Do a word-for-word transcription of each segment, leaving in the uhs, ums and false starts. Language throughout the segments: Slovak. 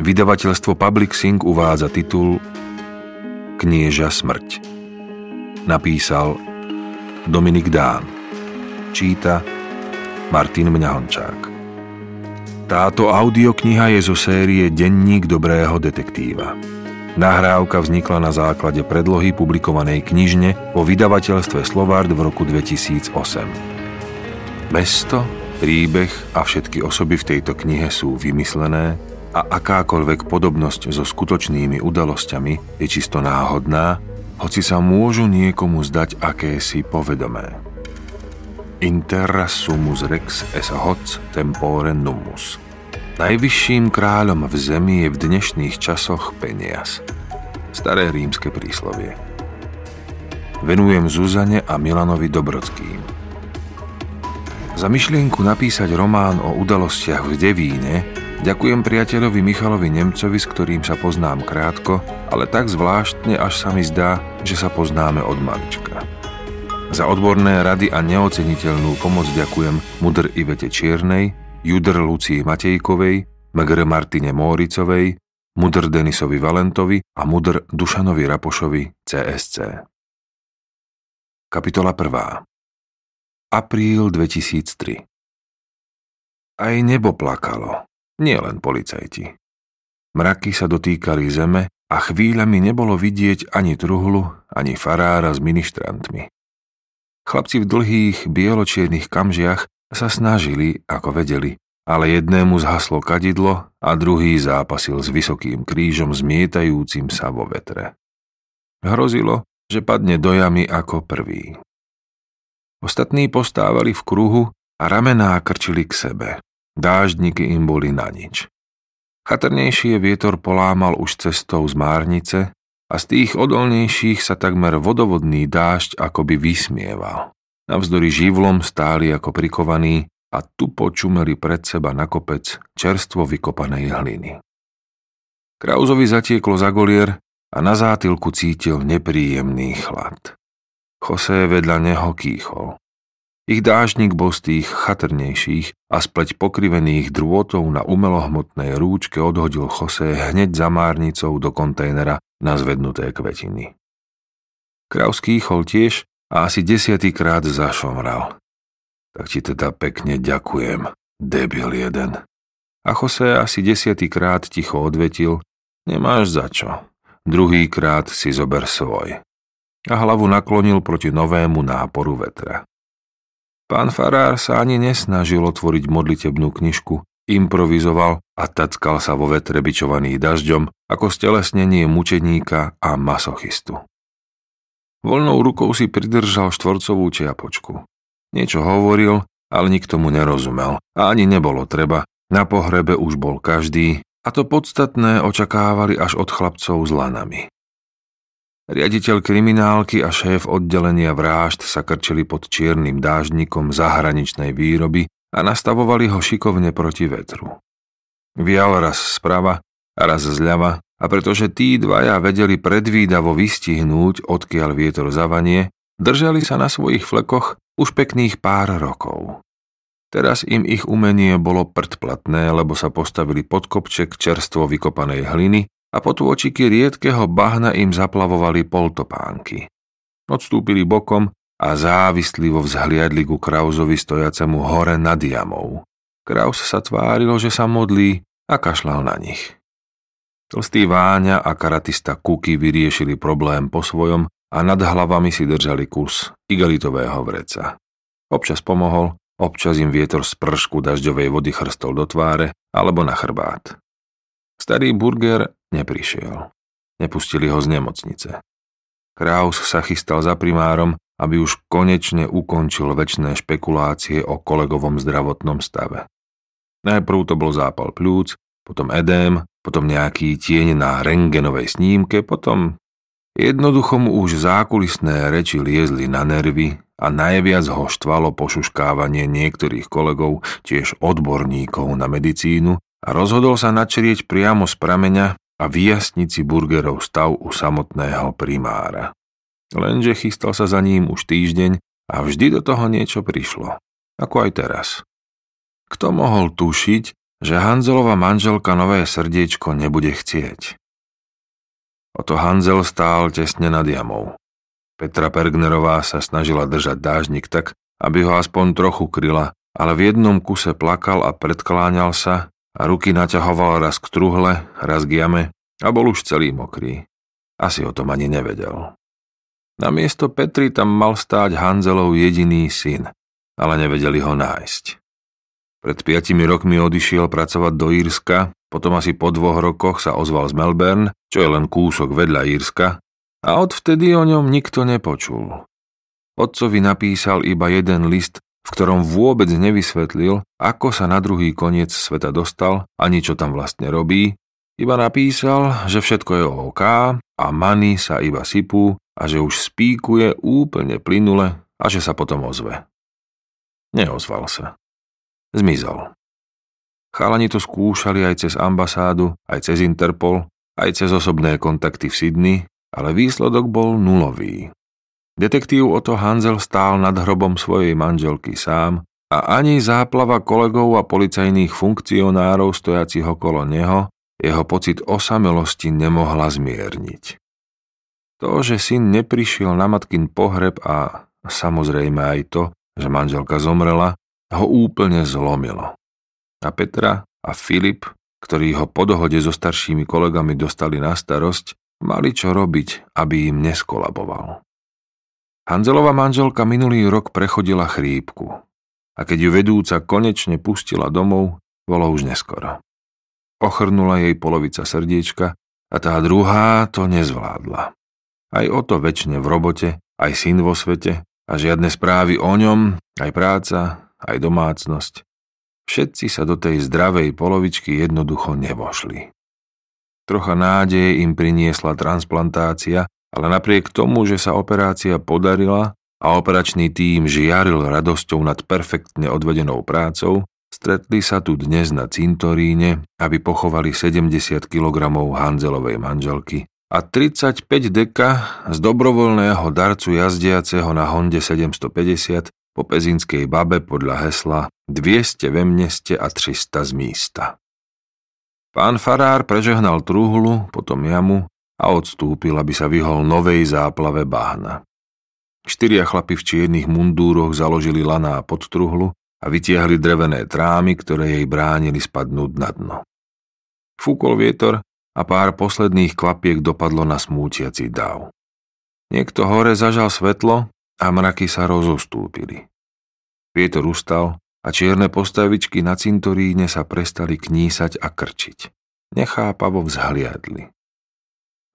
Vydavateľstvo Public Sync uvádza titul Knieža smrť. Napísal Dominik Dán. Číta Martin Mňahončák. Táto audiokniha je zo série Denník dobrého detektíva. Nahrávka vznikla na základe predlohy publikovanej knižne vo vydavateľstve Slovard v roku dvetisícosem. Mesto, príbeh a všetky osoby v tejto knihe sú vymyslené a akákoľvek podobnosť so skutočnými udalosťami je čisto náhodná, hoci sa môžu niekomu zdať akési povedomé. Interra sumus rex es hoc tempore numus. Najvyšším kráľom v zemi je v dnešných časoch peniaz. Staré rímske príslovie. Venujem Zuzane a Milanovi Dobrodským. Za myšlienku napísať román o udalostiach v Devíne ďakujem priateľovi Michalovi Nemcovi, s ktorým sa poznám krátko, ale tak zvláštne, až sa mi zdá, že sa poznáme od malička. Za odborné rady a neoceniteľnú pomoc ďakujem mudr Ivete Čiernej, judr Lucii Matejkovej, mgr Martine Móricovej, mudr Denisovi Valentovi a mudr Dušanovi Rapošovi cé es cé. Kapitola prvá. Apríl dvetisíctri. Aj nebo plakalo, nielen policajti. Mraky sa dotýkali zeme a chvíľami nebolo vidieť ani truhlu, ani farára s ministrantmi. Chlapci v dlhých, bieločiernych kamžiach sa snažili, ako vedeli, ale jednému zhaslo kadidlo a druhý zápasil s vysokým krížom zmietajúcim sa vo vetre. Hrozilo, že padne do jamy ako prvý. Ostatní postávali v kruhu a ramená krčili k sebe. Dáždniky im boli na nič. Chatrnejšie vietor polámal už cestou z Márnice, a z tých odolnejších sa takmer vodovodný dážď akoby vysmieval. Navzdory živlom stáli ako prikovaní a tupo čumeli pred seba na kopec čerstvo vykopanej hliny. Krausovi zatieklo za golier a na zátilku cítil nepríjemný chlad. José vedľa neho kýchol. Ich dáždnik bol z tých chatrnejších a spleť pokrivených drôtov na umelohmotnej rúčke odhodil José hneď za Márnicou do kontajnera na zvednuté kvetiny. Kraus kýchol tiež a asi desiatýkrát zašomral. Tak ti teda pekne ďakujem, debil jeden. A José asi desiatýkrát ticho odvetil, nemáš za čo, druhýkrát si zober svoj. A hlavu naklonil proti novému náporu vetra. Pán farár sa ani nesnažil otvoriť modlitebnú knižku, improvizoval a tackal sa vo vetre bičovaný dažďom ako stelesnenie mučeníka a masochistu. Voľnou rukou si pridržal štvorcovú čiapočku. Niečo hovoril, ale nikto mu nerozumel a ani nebolo treba, na pohrebe už bol každý a to podstatné očakávali až od chlapcov s lanami. Riaditeľ kriminálky a šéf oddelenia vrážd sa krčili pod čiernym dáždnikom zahraničnej výroby a nastavovali ho šikovne proti vetru. Vial raz sprava a raz zľava, a pretože tí dvaja vedeli predvídavo vystihnúť, odkiaľ vietor zavanie, držali sa na svojich flekoch už pekných pár rokov. Teraz im ich umenie bolo prdplatné, lebo sa postavili pod kopček čerstvo vykopanej hliny a potôčiky riedkeho bahna im zaplavovali poltopánky. Odstúpili bokom a závislivo vzhliadli ku Krausovi stojacemu hore nad jamou. Kraus sa tvárilo, že sa modlí a kašľal na nich. Tlstý Váňa a karatista Kuky vyriešili problém po svojom a nad hlavami si držali kus igelitového vreca. Občas pomohol, občas im vietor z pršku dažďovej vody chrstol do tváre alebo na chrbát. Starý Burger neprišiel. Nepustili ho z nemocnice. Kraus sa chystal za primárom, aby už konečne ukončil večné špekulácie o kolegovom zdravotnom stave. Najprv to bol zápal pľúc, potom edém, potom nejaký tieň na rentgenovej snímke, potom jednoducho mu už zákulisné reči liezli na nervy a najviac ho štvalo pošuškávanie niektorých kolegov, tiež odborníkov na medicínu, a rozhodol sa načrieť priamo z prameňa a vyjasniť si Burgerov stav u samotného primára. Lenže chystal sa za ním už týždeň a vždy do toho niečo prišlo. Ako aj teraz. Kto mohol tušiť, že Hanzelova manželka nové srdiečko nebude chcieť? Oto Hanzel stál tesne nad jamou. Petra Pergnerová sa snažila držať dážnik tak, aby ho aspoň trochu kryla, ale v jednom kuse plakal a predkláňal sa a ruky naťahoval raz k truhle, raz k jame a bol už celý mokrý. Asi o tom ani nevedel. Namiesto Petry tam mal stáť Hanzelov jediný syn, ale nevedeli ho nájsť. Pred piatimi rokmi odišiel pracovať do Írska, potom asi po dvoch rokoch sa ozval z Melbourne, čo je len kúsok vedľa Írska, a odvtedy o ňom nikto nepočul. Otcovi napísal iba jeden list, v ktorom vôbec nevysvetlil, ako sa na druhý koniec sveta dostal, ani čo tam vlastne robí, iba napísal, že všetko je OK a mani sa iba sypú a že už spíkuje úplne plynule a že sa potom ozve. Neozval sa. Zmizol. Chalani to skúšali aj cez ambasádu, aj cez Interpol, aj cez osobné kontakty v Sydney, ale výsledok bol nulový. Detektív Otto Hanzel stál nad hrobom svojej manželky sám a ani záplava kolegov a policajných funkcionárov stojacich okolo neho jeho pocit osamelosti nemohla zmierniť. To, že syn neprišiel na matkin pohreb a samozrejme aj to, že manželka zomrela, ho úplne zlomilo. A Petra a Filip, ktorí ho po dohode so staršími kolegami dostali na starosť, mali čo robiť, aby im neskolaboval. Hanzelova manželka minulý rok prechodila chrípku a keď ju vedúca konečne pustila domov, bolo už neskoro. Ochrnula jej polovica srdiečka a tá druhá to nezvládla. Aj o to väčšine v robote, aj syn vo svete a žiadne správy o ňom, aj práca, aj domácnosť. Všetci sa do tej zdravej polovičky jednoducho nevošli. Trocha nádeje im priniesla transplantácia, ale napriek tomu, že sa operácia podarila a operačný tím žiaril radosťou nad perfektne odvedenou prácou, stretli sa tu dnes na Cintoríne, aby pochovali sedemdesiat kilogramov Hanzelovej manželky a tridsaťpäť deka z dobrovoľného darcu jazdiaceho na Honde sedemstopäťdesiat po Pezinskej babe podľa hesla dvesto ve meste a tristo z místa. Pán farár prežehnal trúhlu, potom jamu a odstúpil, aby sa vyhol novej záplave bahna. Štyria chlapi v čiernych mundúroch založili laná pod truhlu a vytiahli drevené trámy, ktoré jej bránili spadnúť na dno. Fúkol vietor a pár posledných kvapiek dopadlo na smútiaci dáv. Niekto hore zažal svetlo a mraky sa rozostúpili. Vietor ustal a čierne postavičky na Cintoríne sa prestali knísať a krčiť. Nechápavo vzhliadli.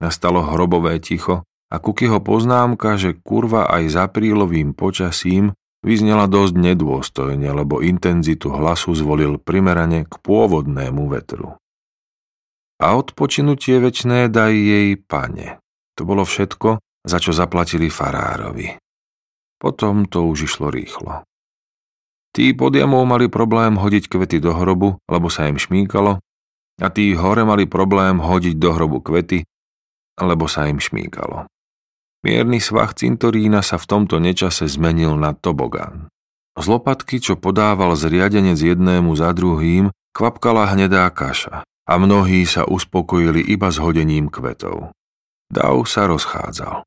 Nastalo hrobové ticho a Kukyho poznámka, že kurva aj s aprílovým počasím vyznela dosť nedôstojne, lebo intenzitu hlasu zvolil primerane k pôvodnému vetru. A odpočinutie večné daj jej, pane. To bolo všetko, za čo zaplatili farárovi. Potom to už išlo rýchlo. Tí pod jamou mali problém hodiť kvety do hrobu, lebo sa im šmíkalo, a tí hore mali problém hodiť do hrobu kvety, lebo sa im šmíkalo. Mierny svah Cintorína sa v tomto nečase zmenil na tobogán. Z lopatky, čo podával zriadenec jednému za druhým, kvapkala hnedá kaša a mnohí sa uspokojili iba s hodením kvetov. Dav sa rozchádzal.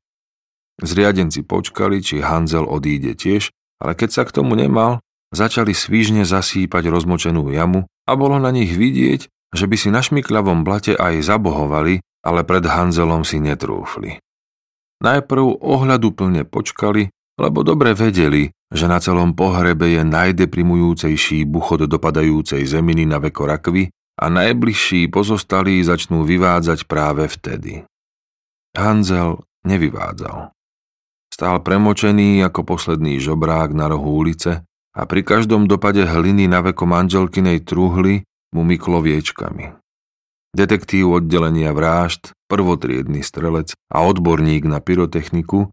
Zriadenci počkali, či Hanzel odíde tiež, ale keď sa k tomu nemal, začali svižne zasýpať rozmočenú jamu a bolo na nich vidieť, že by si na šmikľavom blate aj zabohovali, ale pred Hanzelom si netrúfli. Najprv ohľaduplne počkali, lebo dobre vedeli, že na celom pohrebe je najdeprimujúcejší buchot dopadajúcej zeminy na veko rakvy a najbližší pozostalí začnú vyvádzať práve vtedy. Hanzel nevyvádzal. Stál premočený ako posledný žobrák na rohu ulice a pri každom dopade hliny na veko manželkinej truhly mu myklo viečkami. Detektív oddelenia vrážd, prvotriedny strelec a odborník na pyrotechniku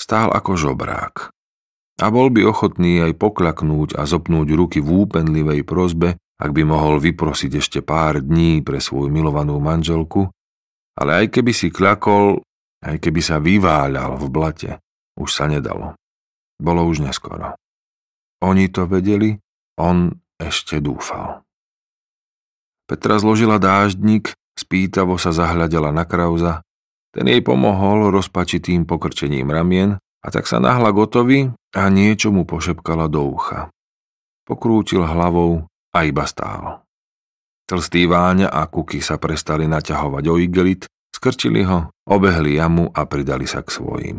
stál ako žobrák. A bol by ochotný aj pokľaknúť a zopnúť ruky v úpenlivej prosbe, ak by mohol vyprosiť ešte pár dní pre svoju milovanú manželku, ale aj keby si kľakol, aj keby sa vyváľal v blate, už sa nedalo. Bolo už neskoro. Oni to vedeli, on ešte dúfal. Petra zložila dáždnik, spýtavo sa zahľadela na Krausa. Ten jej pomohol rozpačitým pokrčením ramien a tak sa nahla gotovi a niečo mu pošepkala do ucha. Pokrútil hlavou a iba stál. Tlstý Váňa a Kuky sa prestali naťahovať o igelit, skrčili ho, obehli jamu a pridali sa k svojim.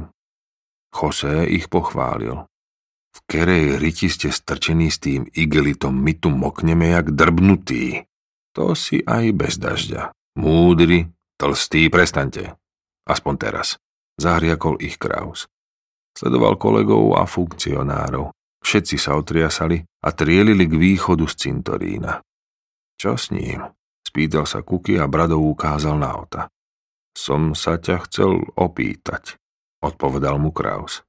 José ich pochválil. V kerej riti ste strčení s tým igelitom, my tu mokneme jak drbnutí. To si aj bez dažďa. Múdri, tlstí, prestaňte. Aspoň teraz, zahriakol ich Kraus. Sledoval kolegov a funkcionárov. Všetci sa otriasali a trielili k východu z Cintorína. Čo s ním? Spýtal sa Kuky a bradou ukázal na Ota. Som sa ťa chcel opýtať, odpovedal mu Kraus.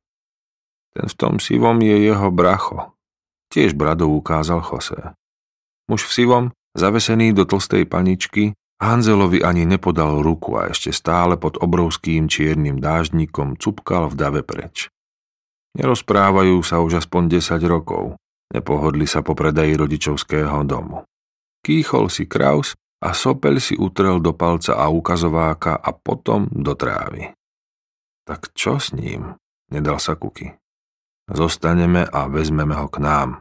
Ten v tom sivom je jeho bracho. Tiež bradou ukázal José. Muž v sivom, zavesený do tlstej paničky, Hanzelovi ani nepodal ruku a ešte stále pod obrovským čiernym dáždnikom cupkal v dave preč. Nerozprávajú sa už aspoň desať rokov. Nepohodli sa po predaji rodičovského domu. Kýchol si Kraus a sopel si utrel do palca a ukazováka a potom do trávy. Tak čo s ním? Nedal sa Kuky. Zostaneme a vezmeme ho k nám.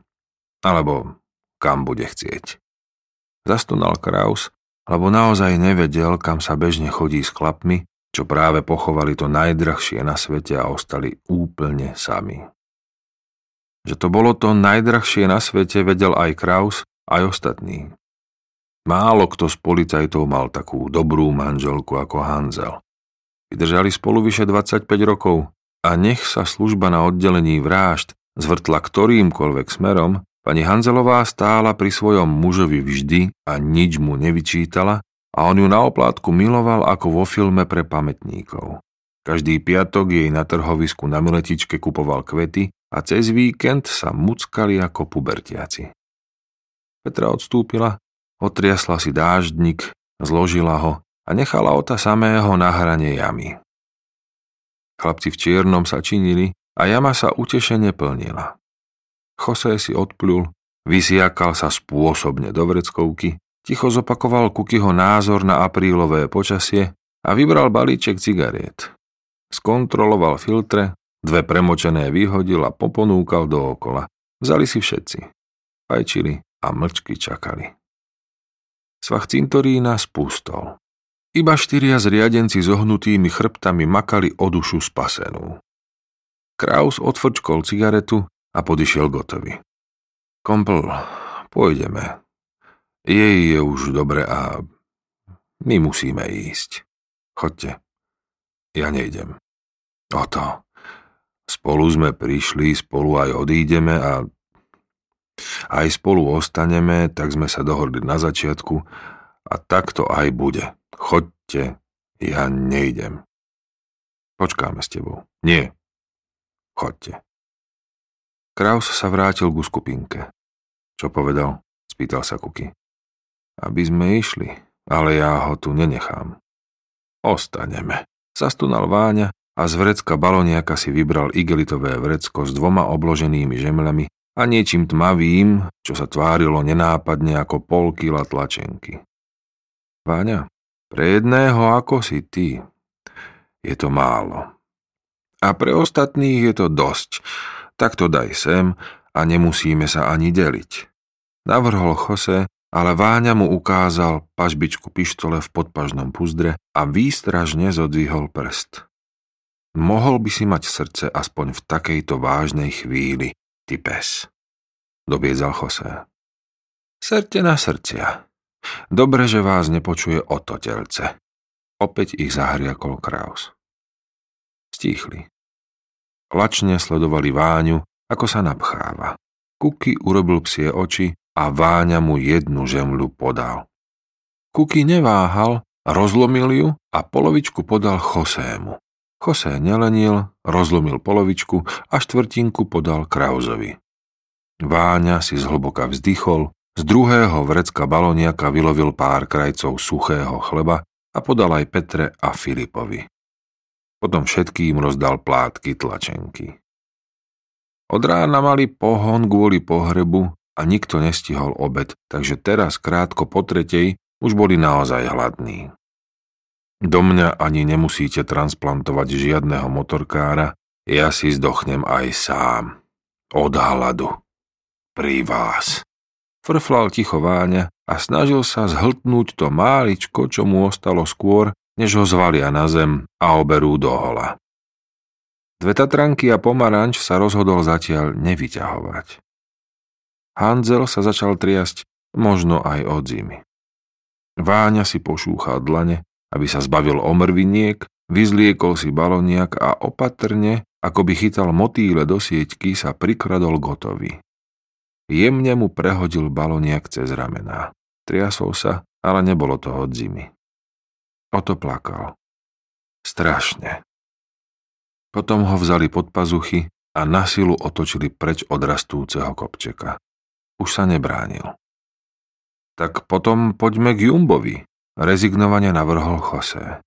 Alebo kam bude chcieť. Zastunal Kraus, lebo naozaj nevedel, kam sa bežne chodí s chlapmi, čo práve pochovali to najdrahšie na svete a ostali úplne sami. Že to bolo to najdrahšie na svete, vedel aj Kraus, aj ostatní. Málo kto z policajtov mal takú dobrú manželku ako Hanzel. Vydržali spolu vyše dvadsaťpäť rokov a nech sa služba na oddelení vrážd zvrtla ktorýmkoľvek smerom, pani Hanzelová stála pri svojom mužovi vždy a nič mu nevyčítala, a on ju na oplátku miloval ako vo filme pre pamätníkov. Každý piatok jej na trhovisku na Miletičke kupoval kvety a cez víkend sa muckali ako pubertiaci. Petra odstúpila, otriasla si dáždnik, zložila ho a nechala Ota samého na hrane jamy. Chlapci v čiernom sa činili a jama sa utešene plnila. José si odplul, vysiakal sa spôsobne do vreckovky, ticho zopakoval Kukyho názor na aprílové počasie a vybral balíček cigariet. Skontroloval filtre, dve premočené vyhodil a poponúkal dookola. Vzali si všetci. Fajčili a mlčky čakali. Svach Cintorína spustol. Iba štyria zriadenci s ohnutými chrbtami makali o dušu spasenú. Kraus odfrčkol cigaretu a podišiel gotovi. Kompl, pôjdeme. Jej je už dobre a my musíme ísť. Chodte. Ja nejdem. O to. Spolu sme prišli, spolu aj odídeme a aj spolu ostaneme, tak sme sa dohodli na začiatku a tak to aj bude. Chodte. Ja nejdem. Počkáme s tebou. Nie. Chodte. Kraus sa vrátil ku skupinke. Čo povedal? Spýtal sa Kuky. Aby sme išli, ale ja ho tu nenechám. Ostaneme. Zastunal Váňa a z vrecka baloniaka si vybral igelitové vrecko s dvoma obloženými žemľami a niečím tmavým, čo sa tvárilo nenápadne ako pol kila tlačenky. Váňa, pre jedného ako si ty je to málo. A pre ostatných je to dosť. Tak to daj sem a nemusíme sa ani deliť. Navrhol José, ale Váňa mu ukázal pažbičku pištole v podpažnom puzdre a výstražne zodvihol prst. Mohol by si mať srdce aspoň v takejto vážnej chvíli, ty pes, dobiedzal José. Srdce na srdcia. Dobre, že vás nepočuje o to telce. Opäť ich zahriakol Kraus. Stíchli. Lačne sledovali Váňu, ako sa napcháva. Kuky urobil psie oči a Váňa mu jednu žemľu podal. Kuky neváhal, rozlomil ju a polovičku podal Josému. José nelenil, rozlomil polovičku a štvrtinku podal Krausovi. Váňa si zhlboka vzdychol, z druhého vrecka baloniaka vylovil pár krajcov suchého chleba a podal aj Petre a Filipovi. Potom všetkým rozdal plátky tlačenky. Od rána mali pohon kvôli pohrebu a nikto nestihol obed, takže teraz krátko po tretej už boli naozaj hladní. Do mňa ani nemusíte transplantovať žiadneho motorkára, ja si zdochnem aj sám. Od hladu. Pri vás. Frflal ticho Váňa a snažil sa zhltnúť to máličko, čo mu ostalo skôr, než ho zvalia na zem a oberú dohola. Dve tatranky a pomaranč sa rozhodol zatiaľ nevyťahovať. Hanzel sa začal triasť, možno aj od zimy. Váňa si pošúchal dlane, aby sa zbavil omrviniek, vyzliekol si baloniak a opatrne, ako by chytal motýle do sieťky, sa prikradol gotovi. Jemne mu prehodil baloniak cez ramená. Triasol sa, ale nebolo to od zimy. Oto plakal. Strašne. Potom ho vzali pod pazuchy a na silu otočili preč od rastúceho kopčeka. Už sa nebránil. Tak potom poďme k Jumbovi, rezignovane navrhol José.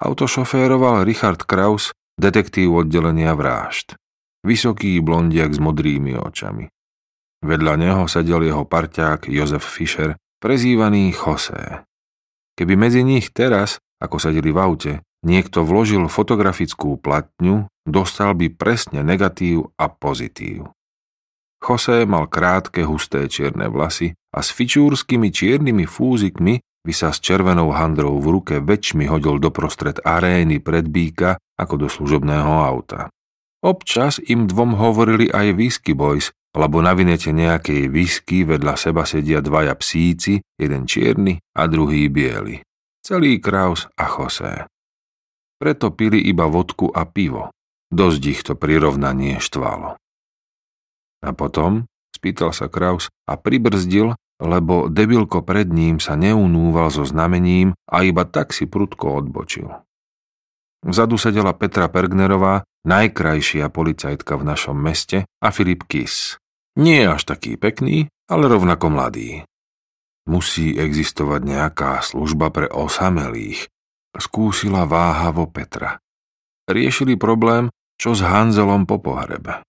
Auto šoféroval Richard Kraus, detektív oddelenia vrážd. Vysoký blondiak s modrými očami. Vedľa neho sedel jeho parťák Jozef Fischer, prezývaný José. Keby medzi nich teraz, ako sedeli v aute, niekto vložil fotografickú platňu, dostal by presne negatív a pozitív. José mal krátke, husté čierne vlasy a s fičúrskymi čiernymi fúzikmi by sa s červenou handrou v ruke väčšmi hodil doprostred arény predbíka ako do služobného auta. Občas im dvom hovorili aj whisky boys, lebo na vinete nejakej whisky vedľa seba sedia dvaja psíci, jeden čierny a druhý biely. Celý Kraus a José. Preto pili iba vodku a pivo. Dosť ich to prirovnanie štvalo. A potom? Spýtal sa Kraus a pribrzdil, lebo debilko pred ním sa neunúval so znamením a iba tak si prudko odbočil. Vzadu sedela Petra Pergnerová, najkrajšia policajtka v našom meste, a Filip Kiss. Nie až taký pekný, ale rovnako mladý. Musí existovať nejaká služba pre osamelých, skúsila váhavo Petra. Riešili problém, čo s Hanzelom po pohrebe.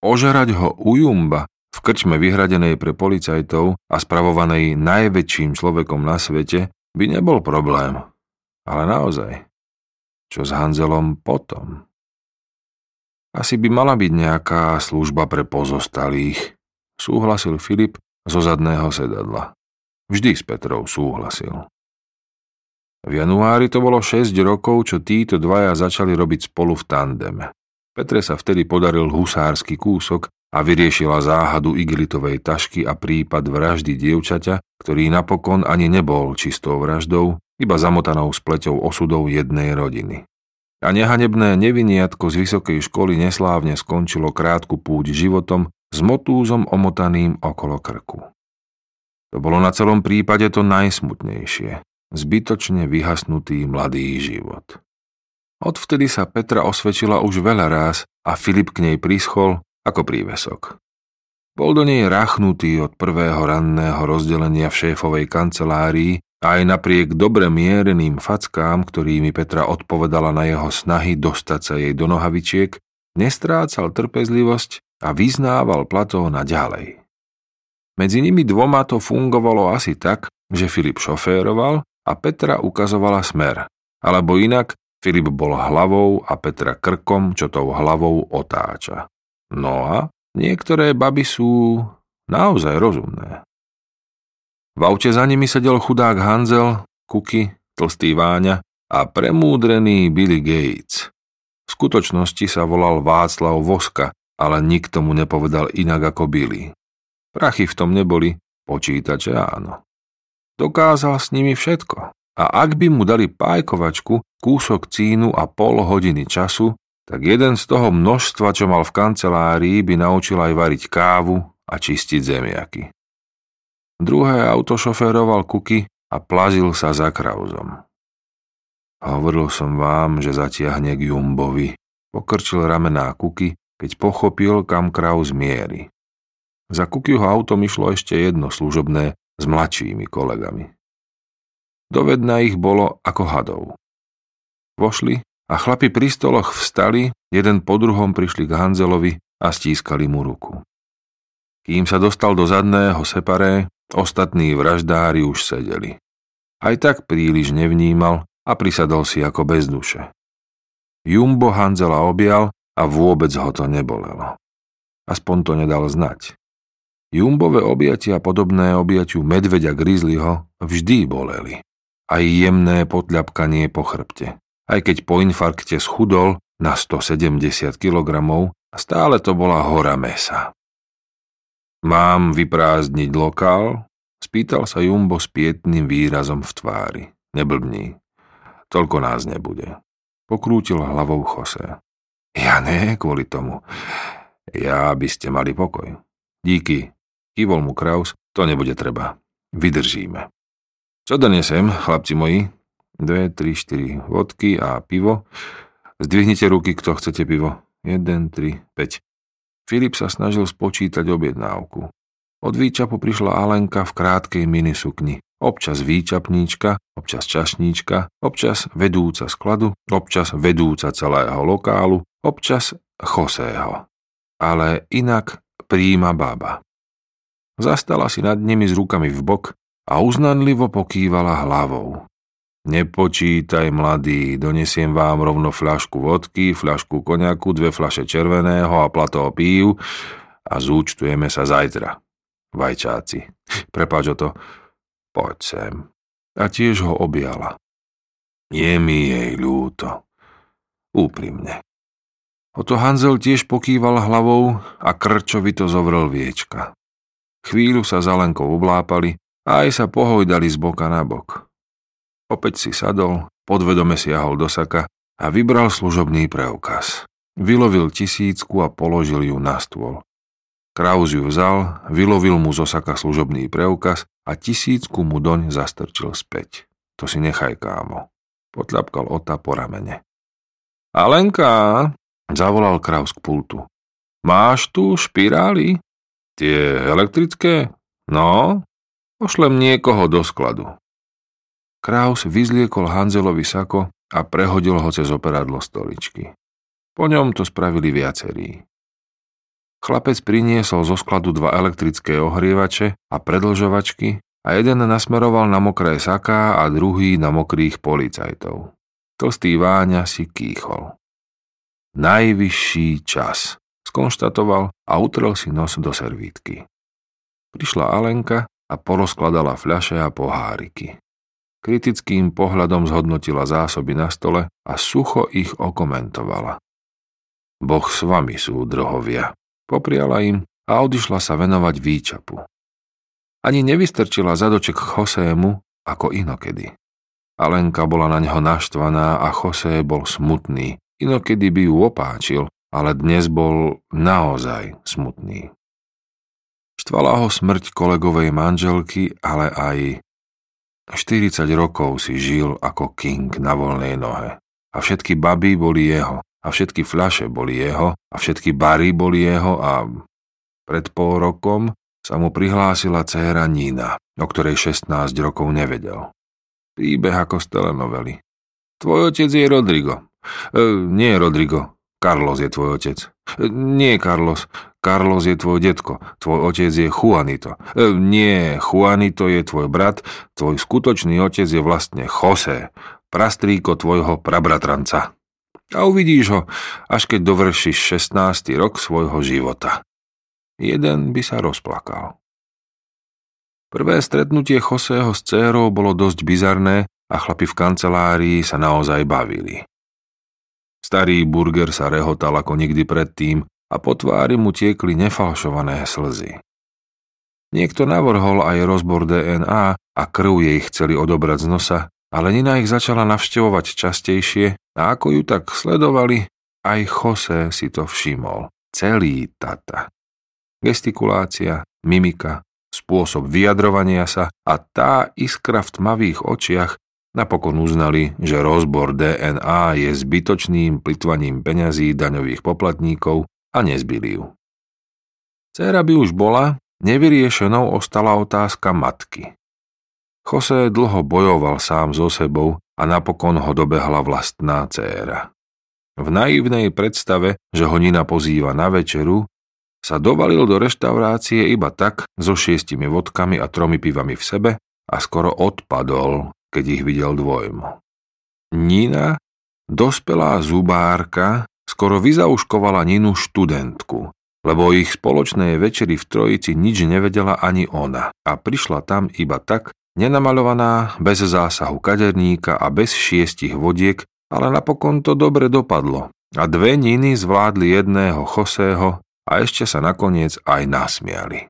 Ožerať ho u Jumba, v krčme vyhradenej pre policajtov a spravovanej najväčším človekom na svete, by nebol problém. Ale naozaj, čo s Hanzelom potom? Asi by mala byť nejaká služba pre pozostalých, súhlasil Filip zo zadného sedadla. Vždy s Petrou súhlasil. V januári to bolo šesť rokov, čo títo dvaja začali robiť spolu v tandeme. Petre sa vtedy podaril husársky kúsok a vyriešila záhadu igelitovej tašky a prípad vraždy dievčaťa, ktorý napokon ani nebol čistou vraždou, iba zamotanou spleťou osudov jednej rodiny. A nehanebné neviniatko z vysokej školy neslávne skončilo krátku púť životom s motúzom omotaným okolo krku. To bolo na celom prípade to najsmutnejšie. Zbytočne vyhasnutý mladý život. Odvtedy sa Petra osvedčila už veľa ráz a Filip k nej prischol ako prívesok. Bol do nej ráchnutý od prvého ranného rozdelenia v šéfovej kancelárii a aj napriek dobre miereným fackám, ktorými Petra odpovedala na jeho snahy dostať sa jej do nohavičiek, nestrácal trpezlivosť a vyznával Platóna ďalej. Medzi nimi dvoma to fungovalo asi tak, že Filip šoféroval a Petra ukazovala smer, alebo inak Filip bol hlavou a Petra krkom, čo tou hlavou otáča. No a niektoré baby sú naozaj rozumné. V aute za nimi sedel chudák Hanzel, Kuky, tlstý Váňa a premúdrený Billy Gates. V skutočnosti sa volal Václav Voska, ale nikto mu nepovedal inak ako Billy. Prachy v tom neboli, počítače áno. Dokázal s nimi všetko a ak by mu dali pájkovačku, kúsok cínu a pol hodiny času, tak jeden z toho množstva, čo mal v kancelárii, by naučil aj variť kávu a čistiť zemiaky. Druhé auto šoféroval Kuky a plazil sa za Krauzom. Hovoril som vám, že zatiahne k Jumbovi, pokrčil ramená Kuky, keď pochopil, kam Krauz mierí. Za Kukyho autom išlo ešte jedno služobné s mladšími kolegami. Dovedna ich bolo ako hadov. Vošli a chlapi pri stoloch vstali, jeden po druhom prišli k Hanzelovi a stískali mu ruku. Kým sa dostal do zadného separé, ostatní vraždári už sedeli. Aj tak príliš nevnímal a prisadol si ako bez duše. Jumbo Hanzela objal a vôbec ho to nebolelo. Aspoň to nedal znať. Jumbové objatia podobné objatiu medveďa grizzlyho vždy boleli. Aj jemné potľapkanie po chrbte. Aj keď po infarkte schudol na sto sedemdesiat kilogramov, stále to bola hora mäsa. Mám vyprázdniť lokál? Spýtal sa Jumbo s pietným výrazom v tvári. Neblbní. Toľko nás nebude. Pokrútil hlavou Jose. Ja ne, kvôli tomu. Ja by ste mali pokoj. Díky. Kývol mu Kraus. To nebude treba. Vydržíme. Čo donesem, chlapci moji? Dve, tri, štyri vodky a pivo. Zdvihnite ruky, kto chcete pivo. Jeden, tri, päť. Filip sa snažil spočítať objednávku. Od výčapu prišla Alenka v krátkej minisukni. Občas výčapníčka, občas čašníčka, občas vedúca skladu, občas vedúca celého lokálu, občas Joseho. Ale inak príjma baba. Zastala si nad nimi s rukami v bok a uznanlivo pokývala hlavou. Nepočítaj, mladý, donesiem vám rovno fľašku vodky, fľašku koniaku, dve fľaše červeného a plato pív a zúčtujeme sa zajtra. Vajčáci, prepáč o to, poď sem. A tiež ho objala. Je mi jej ľúto. Úprimne. Oto Hanzel tiež pokýval hlavou a krčovito zovrel viečka. Chvíľu sa za Lenkou oblápali a aj sa pohojdali z boka na bok. Opäť si sadol, podvedome siahol do saka a vybral služobný preukaz. Vylovil tisícku a položil ju na stôl. Kraus ju vzal, vylovil mu zo saka služobný preukaz a tisícku mu doň zastrčil späť. To si nechaj, kámo. Potľapkal Ota po ramene. Alenka, zavolal Kraus k pultu. Máš tu špirály? Tie elektrické? No, pošlem niekoho do skladu. Kraus vyzliekol Hanzelovi sako a prehodil ho cez operadlo stoličky. Po ňom to spravili viacerí. Chlapec priniesol zo skladu dva elektrické ohrievače a predlžovačky a jeden nasmeroval na mokré saká a druhý na mokrých policajtov. Tlstý Váňa si kýchol. Najvyšší čas, skonštatoval a utrel si nos do servítky. Prišla Alenka a porozkladala fľaše a poháriky. Kritickým pohľadom zhodnotila zásoby na stole a sucho ich okomentovala. Boh s vami, súdrohovia, popriala im a odišla sa venovať výčapu. Ani nevystrčila zadoček Josému ako inokedy. Alenka bola na ňo naštvaná a José bol smutný, inokedy by ju opáčil, ale dnes bol naozaj smutný. Štvala ho smrť kolegovej manželky, ale aj... štyridsať rokov si žil ako king na voľnej nohe. A všetky baby boli jeho, a všetky fľaše boli jeho, a všetky bary boli jeho a... Pred pol rokom sa mu prihlásila dcéra Nina, o ktorej šestnásť rokov nevedel. Príbeh ako z telenovely. Tvoj otec je Rodrigo. E, nie Rodrigo. Carlos je tvoj otec. E, nie Carlos. Carlos je tvoj detko, tvoj otec je Juanito. E, nie, Juanito je tvoj brat, tvoj skutočný otec je vlastne José, prastríko tvojho prabratranca. A uvidíš ho, až keď dovršíš šestnásty rok svojho života. Jeden by sa rozplakal. Prvé stretnutie Josého s dcérou bolo dosť bizarné a chlapi v kancelárii sa naozaj bavili. Starý Burger sa rehotal ako nikdy predtým, a po tvári mu tiekli nefalšované slzy. Niekto navrhol aj rozbor dé en á a krv jej chceli odobrať z nosa, ale Nina ich začala navštevovať častejšie a ako ju tak sledovali, aj José si to všimol. Celý tata. Gestikulácia, mimika, spôsob vyjadrovania sa a tá iskra v tmavých očiach napokon uznali, že rozbor dé en á je zbytočným plytvaním peňazí daňových poplatníkov a nezbili ju. Céra by už bola, nevyriešenou ostala otázka matky. José dlho bojoval sám so sebou a napokon ho dobehla vlastná céra. V naivnej predstave, že ho Nina pozýva na večeru, sa dovalil do reštaurácie iba tak so šiestimi vodkami a tromi pivami v sebe a skoro odpadol, keď ich videl dvojmo. Nina, dospelá zubárka, skoro vyzauškovala Ninu študentku, lebo o ich spoločnej večeri v Trojici nič nevedela ani ona a prišla tam iba tak, nenamaľovaná, bez zásahu kaderníka a bez šiestich vodiek, ale napokon to dobre dopadlo a dve Niny zvládli jedného Chosého a ešte sa nakoniec aj nasmiali.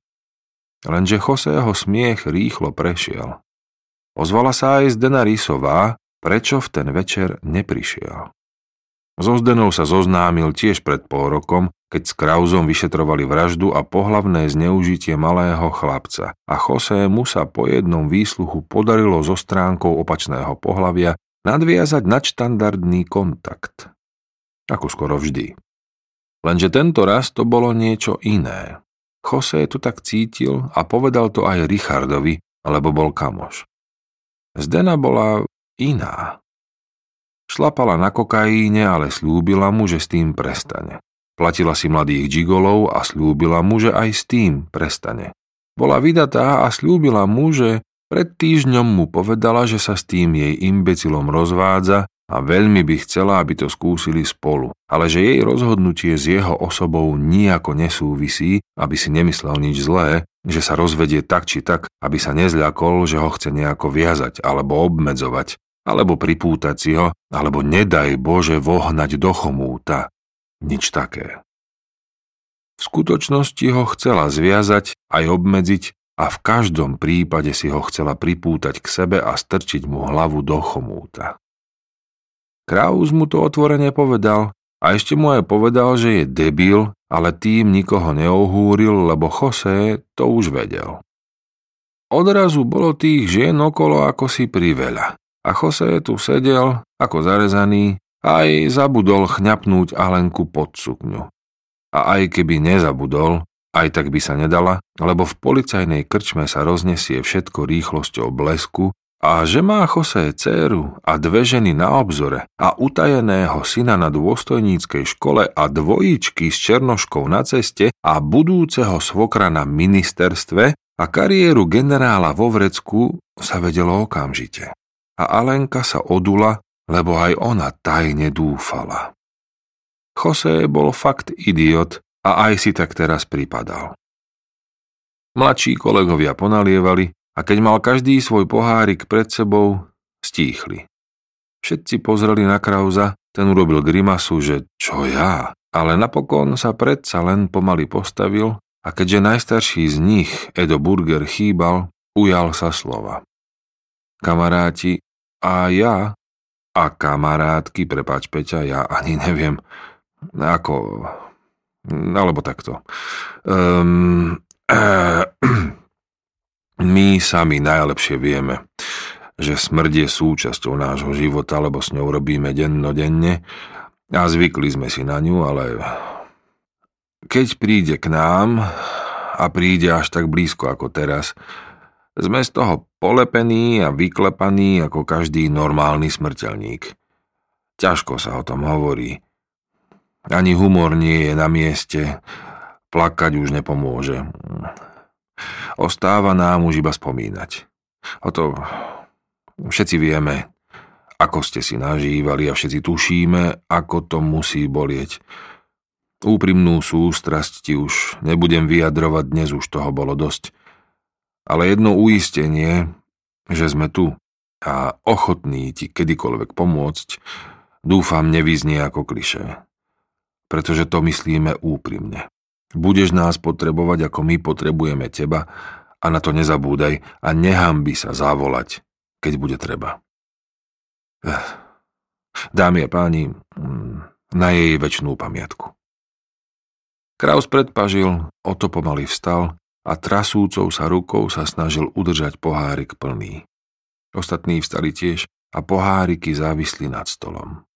Lenže Chosého smiech rýchlo prešiel. Ozvala sa aj Zdena Rysová, prečo v ten večer neprišiel. So Zdenou sa zoznámil tiež pred pol rokom, keď s Krausom vyšetrovali vraždu a pohlavné zneužitie malého chlapca a Chosému sa po jednom výsluchu podarilo so stránkou opačného pohlavia nadviazať nadštandardný kontakt. Ako skoro vždy. Lenže tento raz to bolo niečo iné. José to tak cítil a povedal to aj Richardovi, lebo bol kamoš. Zdena bola iná. Šlapala na kokaíne, ale slúbila mu, že s tým prestane. Platila si mladých džigolov a slúbila mu, že aj s tým prestane. Bola vydatá a slúbila mu, že pred týždňom mu povedala, že sa s tým jej imbecilom rozvádza a veľmi by chcela, aby to skúsili spolu, ale že jej rozhodnutie s jeho osobou nijako nesúvisí, aby si nemyslel nič zlé, že sa rozvedie tak či tak, aby sa nezľakol, že ho chce nejako viazať alebo obmedzovať, alebo pripútať si ho, alebo nedaj Bože vohnať do chomúta. Nič také. V skutočnosti ho chcela zviazať, aj obmedziť a v každom prípade si ho chcela pripútať k sebe a strčiť mu hlavu do chomúta. Kraus mu to otvorene povedal a ešte mu aj povedal, že je debil, ale tým nikoho neohúril, lebo José to už vedel. Odrazu bolo tých žien okolo ako si priveľa a José tu sedel ako zarezaný a aj zabudol chňapnúť Alenku pod sukňu. A aj keby nezabudol, aj tak by sa nedala, lebo v policajnej krčme sa roznesie všetko rýchlosťou blesku. A že má José dcéru a dve ženy na obzore a utajeného syna na dôstojníckej škole a dvojičky s černoškou na ceste a budúceho svokra na ministerstve a kariéru generála vo Vrecku, sa vedelo okamžite. A Alenka sa odula, lebo aj ona tajne dúfala. José bol fakt idiot a aj si tak teraz pripadal. Mladší kolegovia ponalievali, a keď mal každý svoj pohárik pred sebou, stíchli. Všetci pozreli na Krausa, ten urobil grimasu, že čo ja, ale napokon sa predsa len pomaly postavil a keďže najstarší z nich, Edo Burger, chýbal, ujal sa slova. Kamaráti, a ja, a kamarátky, prepáč Peťa, ja ani neviem, ako, alebo takto. Um, uh, My sami najlepšie vieme, že smrť je súčasťou nášho života, lebo s ňou robíme dennodenne a zvykli sme si na ňu, ale keď príde k nám a príde až tak blízko ako teraz, sme z toho polepení a vyklepaní ako každý normálny smrteľník. Ťažko sa o tom hovorí. Ani humor nie je na mieste, plakať už nepomôže. Ostáva nám už iba spomínať. O to všetci vieme, ako ste si nažívali a všetci tušíme, ako to musí bolieť. Úprimnú sústrasť ti už nebudem vyjadrovať, dnes už toho bolo dosť. Ale jedno uistenie, že sme tu a ochotní ti kedykoľvek pomôcť, dúfam nevyznie ako klišé. Pretože to myslíme úprimne. Budeš nás potrebovať, ako my potrebujeme teba a na to nezabúdaj a nehanbi sa zavolať, keď bude treba. Dámy a páni, na jej večnú pamiatku. Kraus predpažil, o to pomaly vstal a trasúcou sa rukou sa snažil udržať pohárik plný. Ostatní vstali tiež a poháriky závisli nad stolom.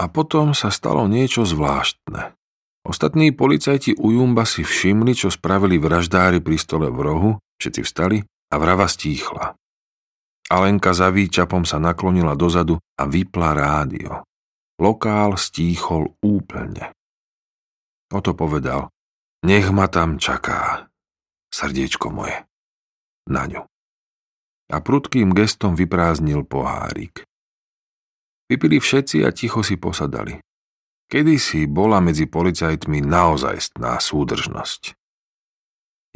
A potom sa stalo niečo zvláštne. Ostatní policajti u Jumba si všimli, čo spravili vraždári pri stole v rohu, všetci vstali a vrava stíchla. Alenka za výčapom sa naklonila dozadu a vypla rádio. Lokál stíchol úplne. Oto povedal, Nech ma tam čaká, srdiečko moje, na ňu. A prudkým gestom vyprázdnil pohárik. Vypili všetci a ticho si posadali. Kedysi bola medzi policajtmi naozajstná súdržnosť.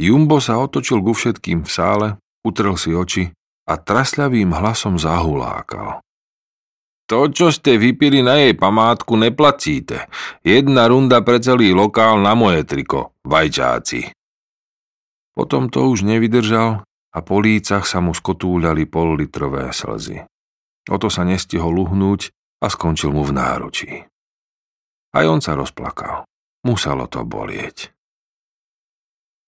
Jumbo sa otočil ku všetkým v sále, utrel si oči a trasľavým hlasom zahulákal. To, čo ste vypili na jej památku, neplatíte. Jedna runda pre celý lokál na moje triko, vajčáci. Potom to už nevydržal a po lícach sa mu skotúľali pollitrové slzy. O to sa nestihol uhnúť a skončil mu v náručí. Aj on sa rozplakal. Muselo to bolieť.